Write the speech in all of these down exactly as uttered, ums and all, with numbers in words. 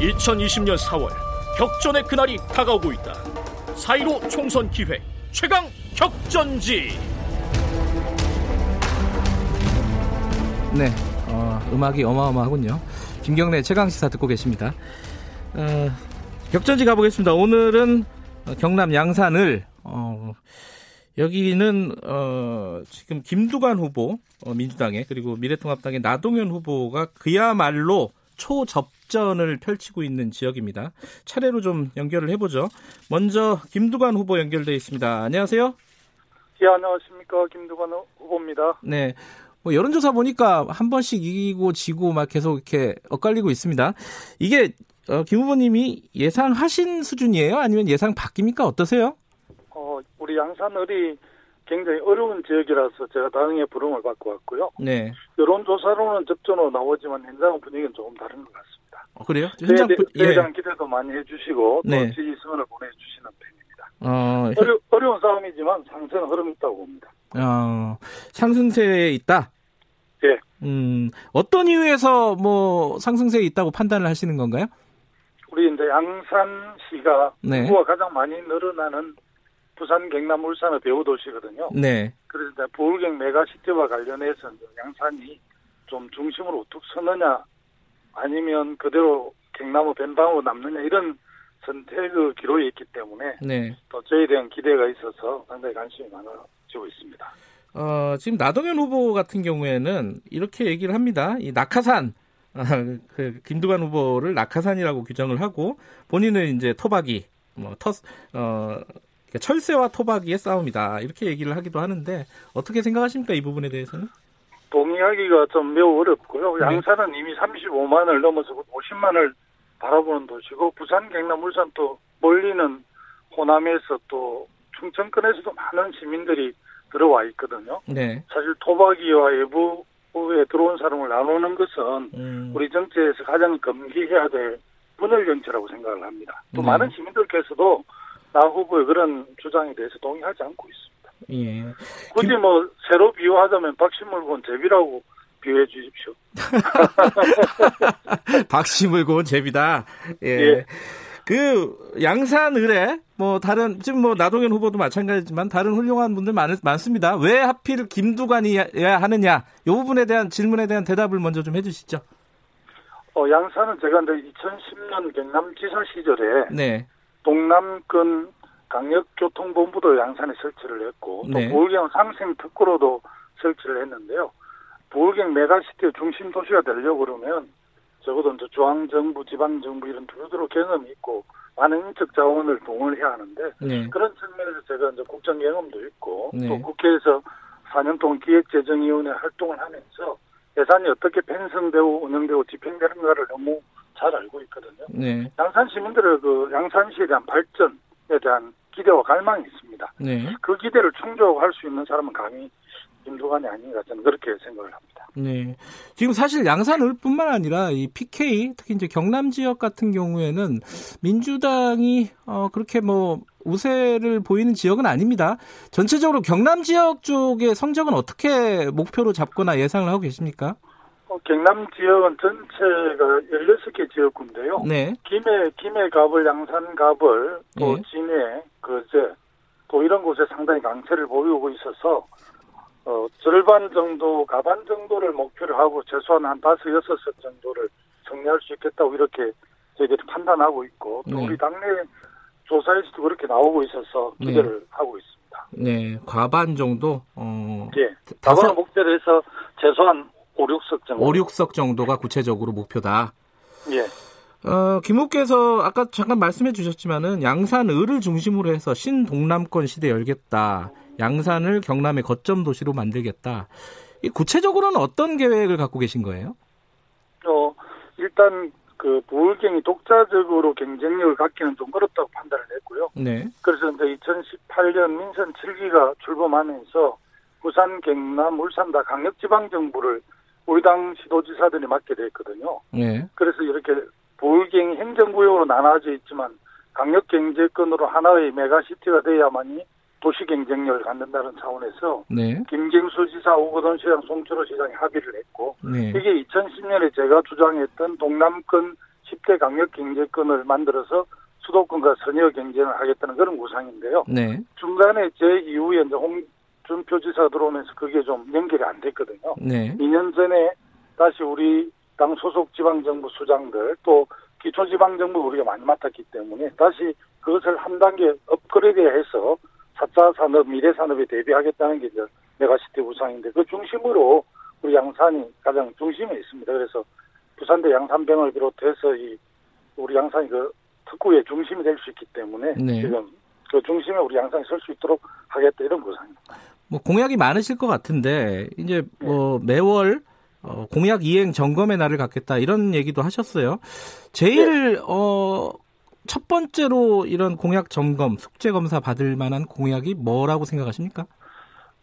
이천이십 년 사월 격전의 그날이 다가오고 있다. 사일오 총선 기획 최강 격전지. 네, 어, 음악이 어마어마하군요. 김경래 최강시사 듣고 계십니다. 어, 격전지 가보겠습니다. 오늘은 경남 양산을 어, 여기는 어, 지금 김두관 후보 어, 민주당의, 그리고 미래통합당의 나동연 후보가 그야말로 초접전을 펼치고 있는 지역입니다. 차례로 좀 연결을 해보죠. 먼저 김두관 후보 연결돼 있습니다. 안녕하세요. 예, 안녕하십니까. 김두관 후보입니다. 네, 뭐 여론조사 보니까 한 번씩 이기고 지고 막 계속 이렇게 엇갈리고 있습니다. 이게 어, 김 후보님이 예상하신 수준이에요? 아니면 예상 바뀝니까? 어떠세요? 어, 우리 양산을이 굉장히 어려운 지역이라서 제가 당의 부름을 받고 왔고요. 네. 여론조사로는 접전으로 나오지만 현장 분위기는 조금 다른 것 같습니다. 어, 그래요? 현장 분... 예. 대장 기대도 많이 해주시고 또 네. 지지선을 보내주시는 편입니다. 어... 어려, 어려운 싸움이지만 상승 흐름이 있다고 봅니다. 어, 상승세에 있다? 예. 음, 어떤 이유에서 뭐 상승세에 있다고 판단을 하시는 건가요? 우리 이제 양산시가 네. 인구가 가장 많이 늘어나는 부산, 경남, 울산의 배후 도시거든요. 네. 그래서 이제 부울경 메가시티와 관련해서 양산이 좀 중심으로 우뚝 서느냐, 아니면 그대로 경남의 변방으로 남느냐, 이런 선택의 기로에 있기 때문에 네. 또 저에 대한 기대가 있어서 상당히 관심이 많아지고 있습니다. 어, 지금 나동연 후보 같은 경우에는 이렇게 얘기를 합니다. 이 낙하산, 그 김두관 후보를 낙하산이라고 규정을 하고, 본인은 이제 토박이, 뭐 터, 어. 철새와 토박이의 싸움이다, 이렇게 얘기를 하기도 하는데 어떻게 생각하십니까, 이 부분에 대해서는? 동의하기가 좀 매우 어렵고요. 네. 양산은 이미 삼십오만을 넘어서 오십만을 바라보는 도시고, 부산, 경남, 울산, 또 멀리는 호남에서 또 충청권에서도 많은 시민들이 들어와 있거든요. 네. 사실 토박이와 외부에 들어온 사람을 나누는 것은 음. 우리 정치에서 가장 금기해야 될 분열 정치라고 생각을 합니다. 또 네. 많은 시민들께서도 나 후보의 그런 주장에 대해서 동의하지 않고 있습니다. 예. 굳이 김... 뭐 새로 비유하자면 박씨물고 제비라고 비유해 주십시오. 박씨물고 제비다. 예. 예. 그 양산 의뢰 뭐 다른 지금 뭐 나동연 후보도 마찬가지지만 다른 훌륭한 분들 많, 많습니다. 왜 하필 김두관이야 하느냐, 이 부분에 대한 질문에 대한 대답을 먼저 좀 해주시죠. 어, 양산은 제가 이제 이천십 년 경남지사 시절에. 네. 동남권 강력교통본부도 양산에 설치를 했고, 또 네. 부울경 상생특구로도 설치를 했는데요. 부울경 메가시티의 중심 도시가 되려고 그러면 적어도 이제 중앙정부, 지방정부 이런 두루두루 경험이 있고 많은 인적 자원을 동원해야 하는데 네. 그런 측면에서 제가 이제 국정 경험도 있고 네. 또 국회에서 사 년 동안 기획재정위원회 활동을 하면서 예산이 어떻게 편성되고 운영되고 집행되는가를 너무 잘 알고 있거든요. 네. 양산 시민들의 그 양산시에 대한 발전에 대한 기대와 갈망이 있습니다. 네. 그 기대를 충족할 수 있는 사람은 감히 김두관이 아닌가, 저는 그렇게 생각을 합니다. 네. 지금 사실 양산을뿐만 아니라 이 피케이, 특히 이제 경남 지역 같은 경우에는 민주당이 어 그렇게 뭐 우세를 보이는 지역은 아닙니다. 전체적으로 경남 지역 쪽의 성적은 어떻게 목표로 잡거나 예상을 하고 계십니까? 경남 지역은 전체가 열여섯 개 지역군데요. 네. 김해, 김해 갑을, 양산 갑을, 또 네. 진해, 거제, 또 이런 곳에 상당히 강세를 보이고 있어서, 어, 절반 정도, 가반 정도를 목표로 하고, 최소한 한 다섯, 여섯 석 정도를 정리할 수 있겠다고 이렇게 저희들이 판단하고 있고, 또 네. 우리 당내 조사에서도 그렇게 나오고 있어서 기대를 네. 하고 있습니다. 네. 과반 정도? 어. 예. 네. 과반을 목표로 해서 최소한 오, 육 석 정도. 오, 육 석 정도가 구체적으로 목표다. 예. 어, 김 후께서 아까 잠깐 말씀해 주셨지만은 양산을을 중심으로 해서 신동남권 시대 열겠다. 양산을 경남의 거점 도시로 만들겠다. 이 구체적으로는 어떤 계획을 갖고 계신 거예요? 어, 일단 그 부울경이 독자적으로 경쟁력을 갖기는 좀 어렵다고 판단을 했고요. 네. 그래서 이제 이천십팔 년 민선 칠 기가 출범하면서 부산, 경남, 울산 다 강력지방정부를 우리 당 시도지사들이 맡게 됐거든요. 네. 그래서 이렇게 부울경이 행정구역으로 나눠져 있지만 강력경제권으로 하나의 메가시티가 돼야만이 도시 경쟁력을 갖는다는 차원에서 네. 김경수 지사, 오거돈 시장, 송철호 시장이 합의를 했고 네. 이게 이천십 년에 제가 주장했던 동남권 십 대 강력 경제권을 만들어서 수도권과 선여 경쟁을 하겠다는 그런 구상인데요. 네. 중간에 제 이후에 이제 홍준표 지사 들어오면서 그게 좀 연결이 안 됐거든요. 네. 이 년 전에 다시 우리 당 소속 지방정부 수장들 또 기초지방정부 우리가 많이 맡았기 때문에 다시 그것을 한 단계 업그레이드해서 사 차 산업, 미래 산업에 대비하겠다는 게 이제 메가시티 구상인데 그 중심으로 우리 양산이 가장 중심에 있습니다. 그래서 부산대 양산병을 비롯해서 이 우리 양산이 그 특구의 중심이 될 수 있기 때문에 네. 지금 그 중심에 우리 양산이 설 수 있도록 하겠다 이런 구상입니다. 뭐 공약이 많으실 것 같은데 이제 뭐 네. 매월 어, 공약 이행 점검의 날을 갖겠다 이런 얘기도 하셨어요. 제일 네. 어, 첫 번째로 이런 공약 점검, 숙제 검사 받을 만한 공약이 뭐라고 생각하십니까?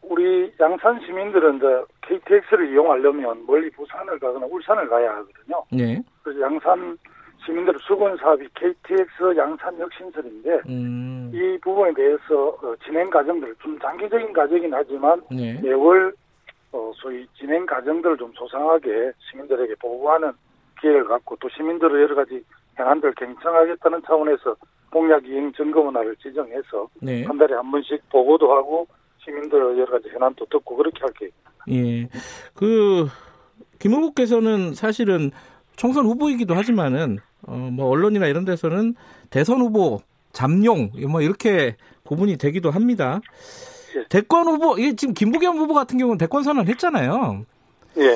우리 양산 시민들은 이제 케이티엑스를 이용하려면 멀리 부산을 가거나 울산을 가야 하거든요. 네. 그래서 양산 시민들의 수건 사업이 케이티엑스 양산 혁신설인데 음. 이 부분에 대해서 진행 과정들 좀 장기적인 과정이긴 하지만 네. 매월 어, 소위 진행 과정들을 좀 소상하게 시민들에게 보고하는 기회를 갖고 또 시민들의 여러 가지 현안들을 경청하겠다는 차원에서 공약 이행 점검 날을 지정해서 네. 한 달에 한 번씩 보고도 하고 시민들의 여러 가지 현안도 듣고 그렇게 할 계획입니다. 예. 그, 김 후보께서는 사실은 총선 후보이기도 하지만은, 어, 뭐, 언론이나 이런 데서는 대선 후보, 잠룡, 뭐, 이렇게 구분이 되기도 합니다. 예. 대권 후보, 이게 지금 김부겸 후보 같은 경우는 대권 선언을 했잖아요. 예.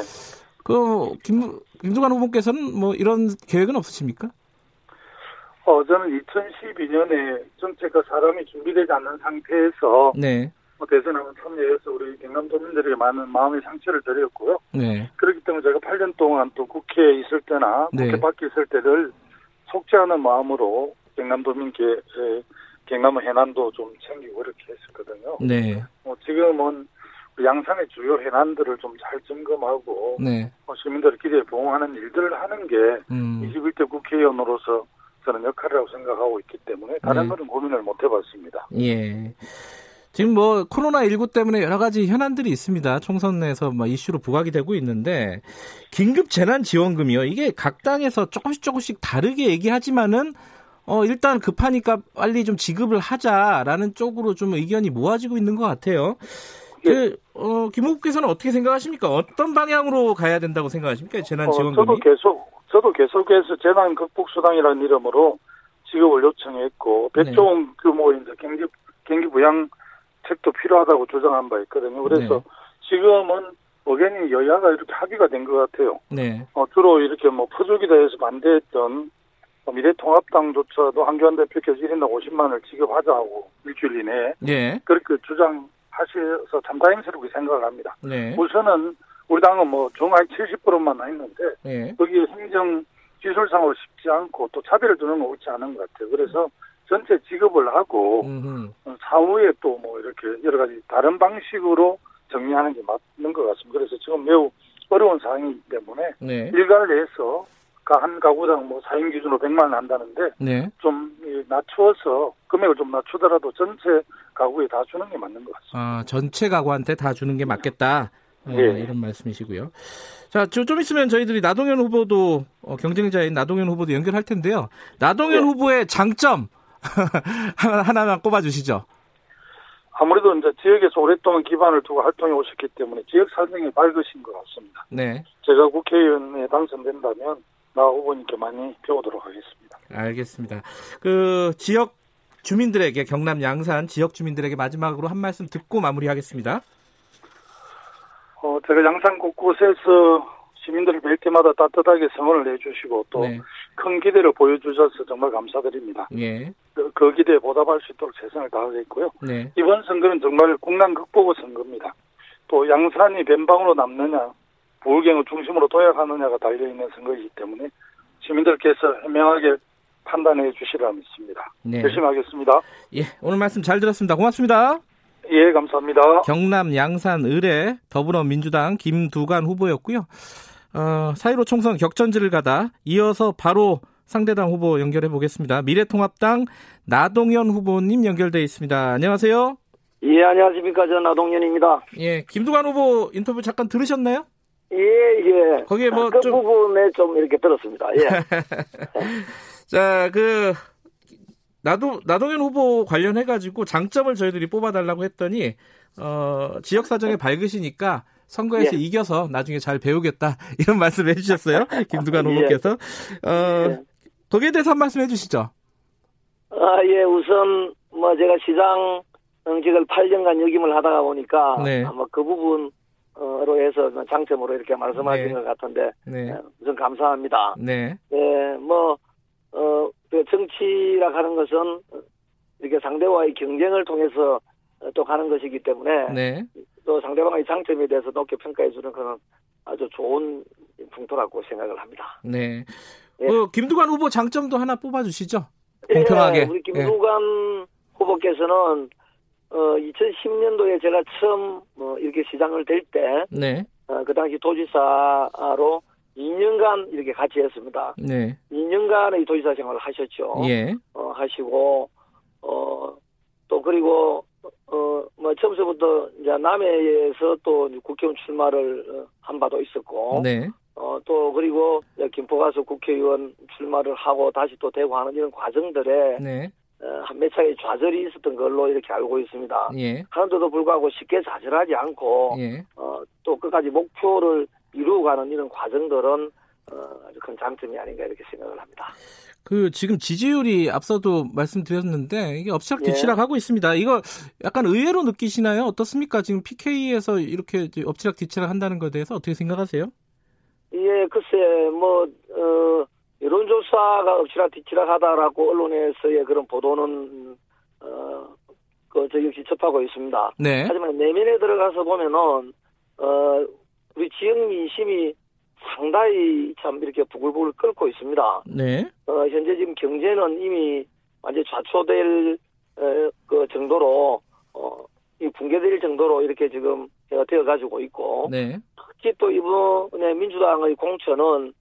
그, 김, 김두관 후보께서는 뭐, 이런 계획은 없으십니까? 어, 저는 이천십이 년에 정책과 사람이 준비되지 않는 상태에서. 네. 대선하고 참여해서 우리 경남도민들에게 많은 마음의 상처를 드렸고요. 네. 그렇기 때문에 제가 팔 년 동안 또 국회에 있을 때나 국회 네. 밖에 있을 때를 속죄하는 마음으로 경남도민께 경남 해난도 좀 챙기고 이렇게 했었거든요. 네. 어, 지금은 양산의 주요 해난들을 좀 잘 점검하고 네. 어, 시민들의 기대에 부응하는 일들을 하는 게 음. 이십일 대 국회의원으로서 저는 역할이라고 생각하고 있기 때문에 다른 네. 거는 고민을 못 해봤습니다. 예. 지금 뭐 코로나십구 때문에 여러 가지 현안들이 있습니다. 총선 내에서 막 이슈로 부각이 되고 있는데 긴급 재난 지원금이요. 이게 각 당에서 조금씩 조금씩 다르게 얘기하지만은 어 일단 급하니까 빨리 좀 지급을 하자라는 쪽으로 좀 의견이 모아지고 있는 것 같아요. 예. 그, 어, 김 후보께서는 어떻게 생각하십니까? 어떤 방향으로 가야 된다고 생각하십니까? 재난 지원금이? 어, 저도 계속 저도 계속해서 재난 극복 수당이라는 이름으로 지급을 요청했고 백조 원 네. 규모의 경기 경기 부양 책도 필요하다고 주장한 바 있거든요. 그래서 네. 지금은 의견이 여야가 이렇게 합의가 된 것 같아요. 네. 어, 주로 이렇게 뭐 퍼주기에 대해서 반대했던 미래통합당조차도 한교안 대표께서 일 인당 오십만을 지급하자고 일주일 이내에 네. 그렇게 주장하셔서 참 다행스럽게 생각합니다. 네. 우선은 우리 당은 뭐 정확히 칠십 퍼센트만 했는데 네. 거기에 행정 기술상으로 쉽지 않고 또 차별을 두는 건 옳지 않은 것 같아요. 그래서 전체 지급을 하고 음흠. 사후에 또 뭐 이렇게 여러 가지 다른 방식으로 정리하는 게 맞는 것 같습니다. 그래서 지금 매우 어려운 상황이기 때문에 네. 일괄 내에서 한 가구당 뭐 사 인 기준으로 백만 원 한다는데 네. 좀 낮추어서 금액을 좀 낮추더라도 전체 가구에 다 주는 게 맞는 것 같습니다. 아, 전체 가구한테 다 주는 게 맞겠다. 네. 어, 이런 말씀이시고요. 자, 좀 있으면 저희들이 나동연 후보도 어, 경쟁자인 나동연 후보도 연결할 텐데요. 나동연 네. 후보의 장점 하나만 꼽아주시죠. 아무래도 이제 지역에서 오랫동안 기반을 두고 활동해 오셨기 때문에 지역 사정이 밝으신 것 같습니다. 네. 제가 국회의원에 당선된다면 나 후보님께 많이 배우도록 하겠습니다. 알겠습니다. 그 지역 주민들에게 경남 양산 지역 주민들에게 마지막으로 한 말씀 듣고 마무리하겠습니다. 어, 제가 양산 곳곳에서 시민들을 뵐 때마다 따뜻하게 성원을 내주시고 또 큰 네. 기대를 보여주셔서 정말 감사드립니다. 예. 그, 그 기대에 보답할 수 있도록 최선을 다하겠고요. 네. 이번 선거는 정말 국난 극복의 선거입니다. 또 양산이 뱀방으로 남느냐, 부울경을 중심으로 도약하느냐가 달려있는 선거이기 때문에 시민들께서 현명하게 판단해 주시라 믿습니다. 네. 열심히 하겠습니다. 예, 오늘 말씀 잘 들었습니다. 고맙습니다. 예, 감사합니다. 경남 양산 의뢰 더불어민주당 김두관 후보였고요. 어, 사일오 총선 격전지를 가다 이어서 바로 상대당 후보 연결해 보겠습니다. 미래통합당 나동연 후보님 연결돼 있습니다. 안녕하세요. 예, 안녕하십니까. 저는 나동연입니다. 예, 김두관 후보 인터뷰 잠깐 들으셨나요? 예, 예. 거기에 뭐 그 좀... 부분에 좀 이렇게 들었습니다. 예. 자, 그 나도 나동연 후보 관련해 가지고 장점을 저희들이 뽑아달라고 했더니 어, 지역 사정에 밝으시니까 선거에서 예. 이겨서 나중에 잘 배우겠다 이런 말씀을 해주셨어요, 김두관 후보께서. 예. 어, 예. 거기에 대해서 한 말씀 해주시죠. 아, 예, 우선 뭐 제가 시장 정직을 팔 년간 역임을 하다가 보니까 네. 아마 그 부분으로 해서 장점으로 이렇게 말씀하신 네. 것 같은데 네. 우선 감사합니다. 네, 네, 뭐 어, 정치라 하는 것은 이렇게 상대와의 경쟁을 통해서 또 가는 것이기 때문에 네. 또 상대방의 장점에 대해서 높게 평가해 주는 그런 아주 좋은 풍토라고 생각을 합니다. 네, 예. 어, 김두관 후보 장점도 하나 뽑아주시죠. 공평하게. 예, 우리 김두관 예. 후보께서는 어, 이천십 년도에 제가 처음 어, 이렇게 시장을 될 때 네. 어, 그 당시 도지사로 이 년간 이렇게 같이 했습니다. 네. 이 년간의 도지사 생활을 하셨죠. 예. 어, 하시고 어, 또 그리고 어, 뭐 처음부터 이제 남해에서 또 국회의원 출마를 한 바도 있었고, 네. 어, 또 그리고 김포 가서 국회의원 출마를 하고 다시 또 되고 하는 이런 과정들에 네. 어, 한 몇 차례 좌절이 있었던 걸로 이렇게 알고 있습니다. 예. 그런데도 불구하고 쉽게 좌절하지 않고, 예. 어, 또 끝까지 목표를 이루어가는 이런 과정들은 어, 아주 큰 장점이 아닌가 이렇게 생각을 합니다. 그 지금 지지율이 앞서도 말씀드렸는데 이게 엎치락뒤치락 예. 하고 있습니다. 이거 약간 의외로 느끼시나요? 어떻습니까? 지금 피케이에서 이렇게 엎치락뒤치락 한다는 것에 대해서 어떻게 생각하세요? 예, 글쎄 뭐 어, 여론조사가 엎치락뒤치락하다라고 언론에서의 그런 보도는 어, 그 저 역시 접하고 있습니다. 네. 하지만 내면에 들어가서 보면은 어, 우리 지역 민심이 상당히 참 이렇게 부글부글 끓고 있습니다. 네. 어, 현재 지금 경제는 이미 완전 좌초될 에, 그 정도로 어, 이 붕괴될 정도로 이렇게 지금 되어 가지고 있고. 네. 특히 또 이번에 민주당의 공천은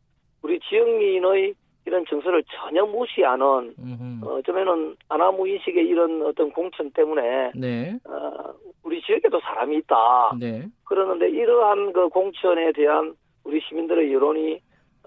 우리 지역민의 이런 정서를 전혀 무시하는 어, 어쩌면은 아나무 인식의 이런 어떤 공천 때문에 네. 어, 우리 지역에도 사람이 있다. 네. 그러는데 이러한 그 공천에 대한 우리 시민들의 여론이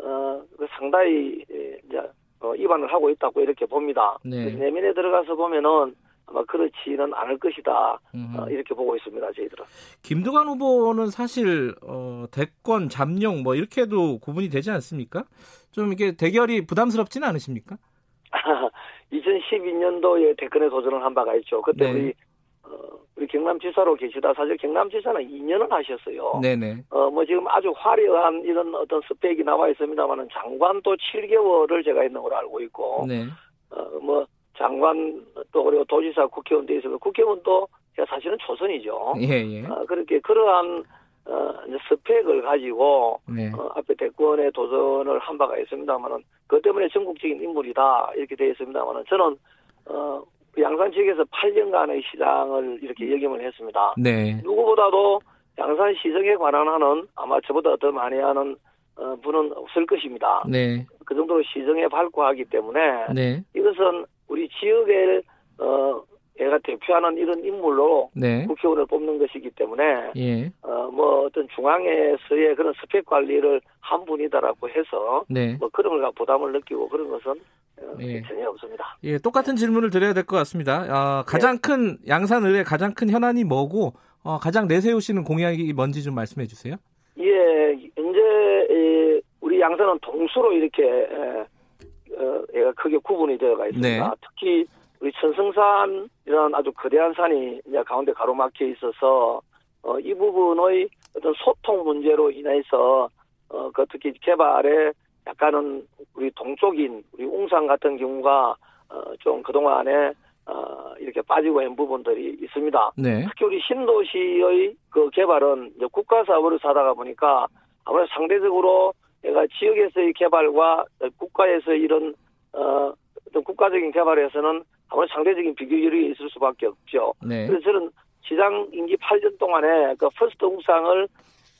어, 상당히 이제 어, 위반을 하고 있다고 이렇게 봅니다. 네. 그래서 내면에 들어가서 보면은 아마 그렇지는 않을 것이다 음. 어, 이렇게 보고 있습니다, 저희들은. 김두관 후보는 사실 어, 대권 잠룡 뭐 이렇게도 구분이 되지 않습니까? 좀 이게 대결이 부담스럽지는 않으십니까? 이천십이 년도에 대권에 도전을 한 바가 있죠. 그때 네. 우리 어, 우리 경남지사로 계시다. 사실 경남지사는 이 년을 하셨어요. 네네. 어, 뭐 지금 아주 화려한 이런 어떤 스펙이 나와 있습니다만은 장관 또 칠 개월을 제가 있는 걸로 알고 있고, 네. 어, 뭐 장관 또 그리고 도지사 국회의원 돼 있으면 국회의원도 사실은 초선이죠. 예예. 어, 그렇게 그러한 어, 스펙을 가지고 네. 어, 앞에 대권에 도전을 한 바가 있습니다만은 그 때문에 전국적인 인물이다 이렇게 돼 있습니다만은 저는 어. 양산 지역에서 팔 년간의 시장을 이렇게 역임을 했습니다. 네. 누구보다도 양산 시정에 관한 하는 아마 저보다 더 많이 하는 어, 분은 없을 것입니다. 네. 그 정도로 시정에 발굴하기 때문에 네. 이것은 우리 지역의 어, 얘가 대표하는 이런 인물로 네. 국회의원을 뽑는 것이기 때문에 예. 어, 뭐 어떤 중앙에서의 그런 스펙 관리를 한 분이다라고 해서 네. 뭐 그런 걸 부담을 느끼고 그런 것은 예. 전혀 없습니다. 예, 똑같은 질문을 드려야 될 것 같습니다. 어, 가장 예. 큰 양산의회 가장 큰 현안이 뭐고 어, 가장 내세우시는 공약이 뭔지 좀 말씀해 주세요. 예, 이제 우리 양산은 동수로 이렇게 얘가 어, 크게 구분이 되어가 있습니다. 네. 특히 우리 천성산이라는 아주 거대한 산이 이제 가운데 가로막혀 있어서 어, 이 부분의 어떤 소통 문제로 인해서 어, 그 특히 개발에 약간은 우리 동쪽인 우리 웅산 같은 경우가 어, 좀 그동안에 어, 이렇게 빠지고 있는 부분들이 있습니다. 네. 특히 우리 신도시의 그 개발은 이제 국가 사업으로 사다가 보니까 아무래도 상대적으로 내가 지역에서의 개발과 국가에서 이런 어, 어떤 국가적인 개발에서는 아무래도 상대적인 비교율이 있을 수밖에 없죠. 네. 그래서 저는 시장 임기 팔 년 동안에 그 퍼스트 웅상을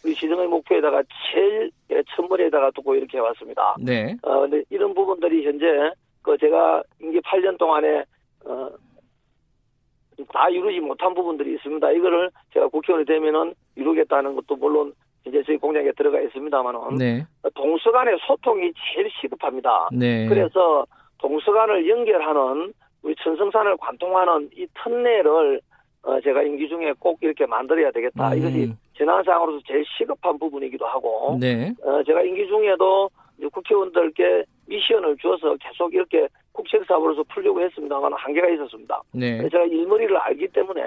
우리 시정의 목표에다가 제일 첫머리에다가 두고 이렇게 해왔습니다. 네. 어, 근데 이런 부분들이 현재 그 제가 임기 팔 년 동안에 어, 다 이루지 못한 부분들이 있습니다. 이거를 제가 국회의원이 되면은 이루겠다는 것도 물론 이제 저희 공약에 들어가 있습니다만은 네. 동서 간의 소통이 제일 시급합니다. 네. 그래서 동서 간을 연결하는 우리 천성산을 관통하는 이 터널을 어 제가 임기 중에 꼭 이렇게 만들어야 되겠다. 음. 이것이 재난상으로서 제일 시급한 부분이기도 하고 네. 어 제가 임기 중에도 국회의원들께 미션을 주어서 계속 이렇게 국책사업으로서 풀려고 했습니다만 한계가 있었습니다. 네. 제가 일머리를 알기 때문에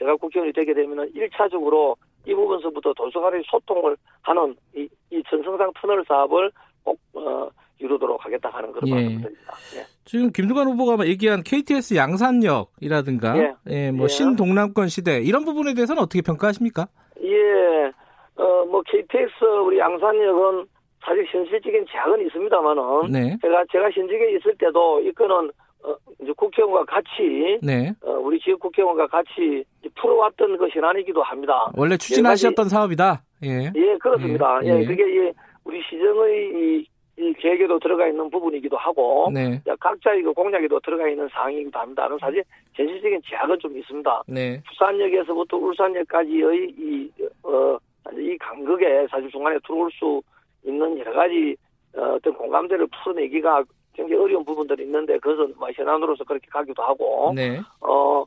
제가 국회의원이 되게 되면 일 차적으로 이 부분서부터 도서관의 소통을 하는 이, 이 전성상 터널 사업을 꼭 어, 이루도록 하겠다 하는 그런 예. 말씀드립니다. 예. 지금 김두관 후보가 얘기한 케이티엑스 양산역이라든가 예. 예, 뭐 예. 신동남권 시대 이런 부분에 대해서는 어떻게 평가하십니까? 예, 어, 뭐 케이티엑스 우리 양산역은 사실 현실적인 제약은 있습니다만은 네. 제가 제가 현직에 있을 때도 이거는 어, 이제 국회의원과 같이 네. 어, 우리 지역 국회의원과 같이 풀어왔던 것이 아니기도 합니다. 원래 추진하셨던 예, 사업이다. 예, 예 그렇습니다. 예, 예. 예 그게 예, 우리 시정의 이, 이 계획에도 들어가 있는 부분이기도 하고 네. 각자의 그 공약에도 들어가 있는 사항이기도 합니다. 사실 현실적인 제약은 좀 있습니다. 네. 부산역에서부터 울산역까지의 이, 어, 이 간극에 사실 중간에 들어올 수 있는 여러 가지 어떤 공감대를 풀어내기가 굉장히 어려운 부분들이 있는데 그것은 뭐 현안으로서 그렇게 가기도 하고 네. 어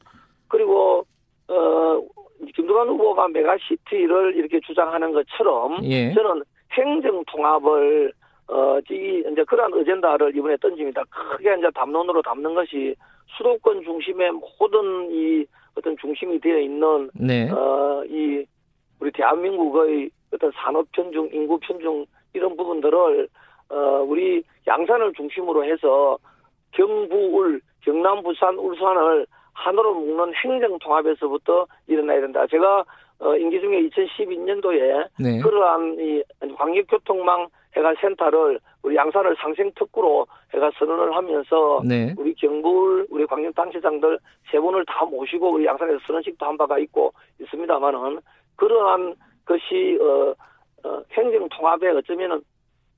그리고 어 김두관 후보가 메가시티를 이렇게 주장하는 것처럼 예. 저는 행정 통합을 어 이제 그러한 어젠다를 이번에 던집니다. 크게 이제 담론으로 담는 것이 수도권 중심의 모든 이 어떤 중심이 되어 있는 네. 어 이 우리 대한민국의 어떤 산업 편중, 인구 편중 이런 부분들을 어, 우리 양산을 중심으로 해서 경부울, 경남, 부산, 울산을 하나로 묶는 행정통합에서부터 일어나야 된다. 제가 어, 임기 중에 이천십이 년도에 네. 그러한 이 광역교통망 해가 센터를 우리 양산을 상생특구로 해가 선언을 하면서 네. 우리 경부울, 우리 광역단체장들 세 분을 다 모시고 우리 양산에서 선언식도 한 바가 있고 있습니다만은 그러한 것이 어, 어, 행정통합의 어쩌면은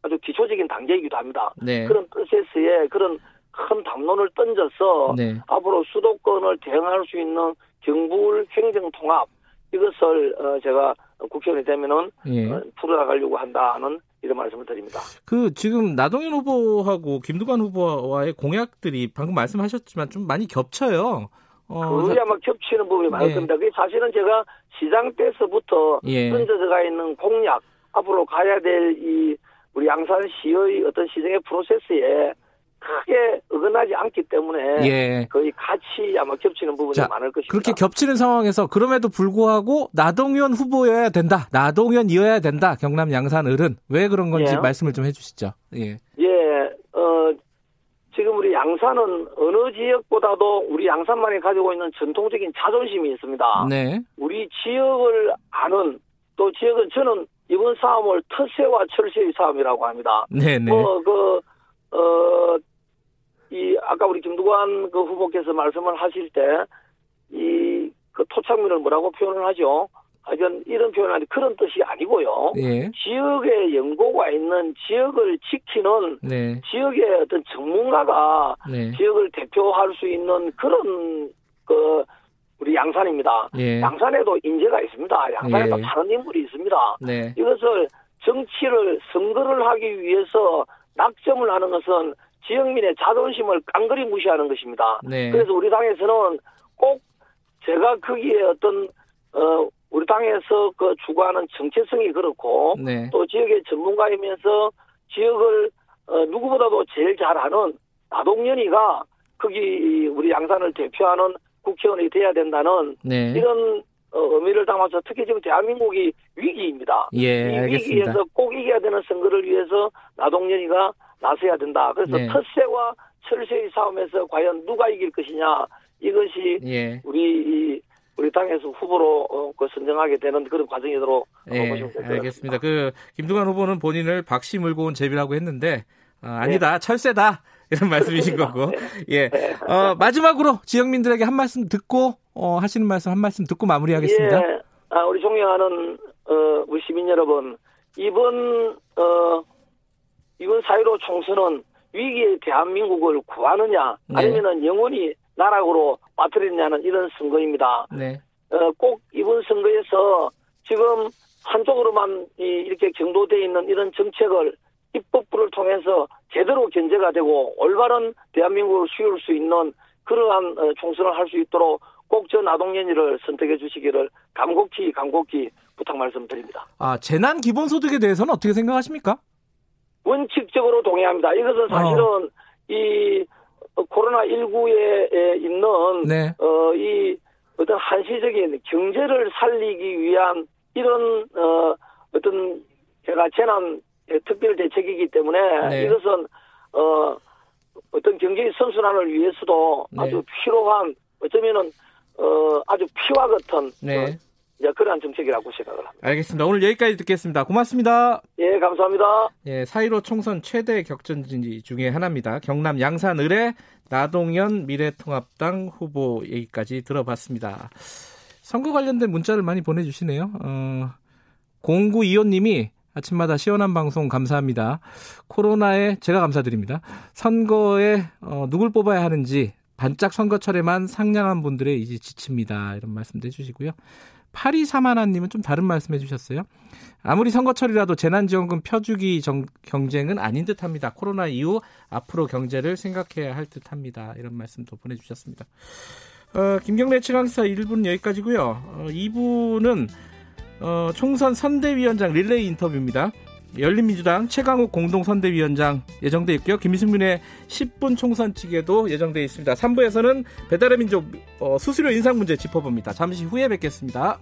아주 기초적인 단계이기도 합니다. 네. 그런 프로세스에 그런 큰 담론을 던져서 네. 앞으로 수도권을 대응할 수 있는 경부울 행정통합 이것을 어, 제가 국회의원이 되면은 예. 어, 풀어나가려고 한다는 이런 말씀을 드립니다. 그 지금 나동연 후보하고 김두관 후보와의 공약들이 방금 말씀하셨지만 좀 많이 겹쳐요. 어, 그게 사... 아마 겹치는 부분이 많을 예. 겁니다. 그게 사실은 제가 시장 때서부터 예. 던져져가 있는 공약, 앞으로 가야 될 이 우리 양산시의 어떤 시정의 프로세스에 크게 어긋나지 않기 때문에 예. 거의 같이 아마 겹치는 부분이 자, 많을 것입니다. 그렇게 겹치는 상황에서 그럼에도 불구하고 나동연 후보여야 된다. 나동연이어야 된다. 경남 양산을은. 왜 그런 건지 예. 말씀을 좀 해주시죠. 예. 예. 어, 지금 우리 양산은 어느 지역보다도 우리 양산만이 가지고 있는 전통적인 자존심이 있습니다. 네. 우리 지역을 아는 또 지역은 저는 이번 싸움을 터세와 철세의 싸움이라고 합니다. 네네. 어, 그, 어, 이, 아까 우리 김두관 그 후보께서 말씀을 하실 때, 이, 그 토착민을 뭐라고 표현을 하죠? 하여간 이런 표현을 하는데 그런 뜻이 아니고요. 예. 지역의 연고가 있는 지역을 지키는 네. 지역의 어떤 전문가가 네. 지역을 대표할 수 있는 그런, 그, 우리 양산입니다. 예. 양산에도 인재가 있습니다. 양산에도 예. 다른 인물이 있습니다. 네. 이것을 정치를 선거를 하기 위해서 낙점을 하는 것은 지역민의 자존심을 깡그리 무시하는 것입니다. 네. 그래서 우리 당에서는 꼭 제가 거기에 어떤 어, 우리 당에서 그 추구하는 정체성이 그렇고 네. 또 지역의 전문가이면서 지역을 어, 누구보다도 제일 잘 아는 나동연이가 거기 우리 양산을 대표하는 국회의원이 돼야 된다는 네. 이런 어, 의미를 담아서 특히 지금 대한민국이 위기입니다. 예, 이 알겠습니다. 위기에서 꼭 이겨야 되는 선거를 위해서 나동연이가 나서야 된다. 그래서 네. 텃세와 철새의 싸움에서 과연 누가 이길 것이냐 이것이 예. 우리 이, 우리 당에서 후보로 어, 그 선정하게 되는 그런 과정이도록 예, 보시면 될 것 알겠습니다. 같습니다. 그 김두관 후보는 본인을 박씨 물고 온 제비라고 했는데 어, 아니다 네. 철새다. 이런 말씀이신 거고. 예. 어, 마지막으로 지역민들에게 한 말씀 듣고, 어, 하시는 말씀 한 말씀 듣고 마무리하겠습니다. 예. 아, 우리 존경하는, 어, 우리 시민 여러분. 이번, 어, 이번 사 일오 총선은 위기의 대한민국을 구하느냐, 아니면은 영원히 나락으로 빠뜨리냐는 이런 선거입니다. 네. 어, 꼭 이번 선거에서 지금 한쪽으로만 이, 이렇게 경도되어 있는 이런 정책을 입법부를 통해서 제대로 견제가 되고 올바른 대한민국을 씌울 수 있는 그러한 어, 총선을 할 수 있도록 꼭 저 나동연이를 선택해 주시기를 간곡히 간곡히 부탁 말씀드립니다. 아, 재난 기본소득에 대해서는 어떻게 생각하십니까? 원칙적으로 동의합니다. 이것은 사실은 어. 이 코로나십구에 있는 네. 어, 이 어떤 한시적인 경제를 살리기 위한 이런 어, 어떤 제가 재난 특별 대책이기 때문에 네. 이것은 어, 어떤 경제의 선순환을 위해서도 네. 아주 필요한 어쩌면은 어, 아주 피와 같은 네. 어, 이제 그러한 정책이라고 생각을 합니다. 알겠습니다. 오늘 여기까지 듣겠습니다. 고맙습니다. 예, 감사합니다. 예, 사일오 총선 최대 격전지 중에 하나입니다. 경남 양산 을의 나동연 미래통합당 후보 얘기까지 들어봤습니다. 선거 관련된 문자를 많이 보내주시네요. 어, 공구이오님이 아침마다 시원한 방송 감사합니다. 코로나에 제가 감사드립니다. 선거에 어, 누굴 뽑아야 하는지 반짝 선거철에만 상냥한 분들의 이제 지칩니다. 이런 말씀도 해주시고요. 팔이삼일님은 좀 다른 말씀 해주셨어요. 아무리 선거철이라도 재난지원금 펴주기 정, 경쟁은 아닌 듯합니다. 코로나 이후 앞으로 경제를 생각해야 할 듯합니다. 이런 말씀도 보내주셨습니다. 어, 김경래 최강시사 일 부는 여기까지고요. 어, 이 부는 어, 총선 선대위원장 릴레이 인터뷰입니다. 열린민주당 최강욱 공동선대위원장 예정돼 있고요. 김승민의 십 분 총선치기에도 예정돼 있습니다. 삼 부에서는 배달의 민족 수수료 인상 문제 짚어봅니다. 잠시 후에 뵙겠습니다.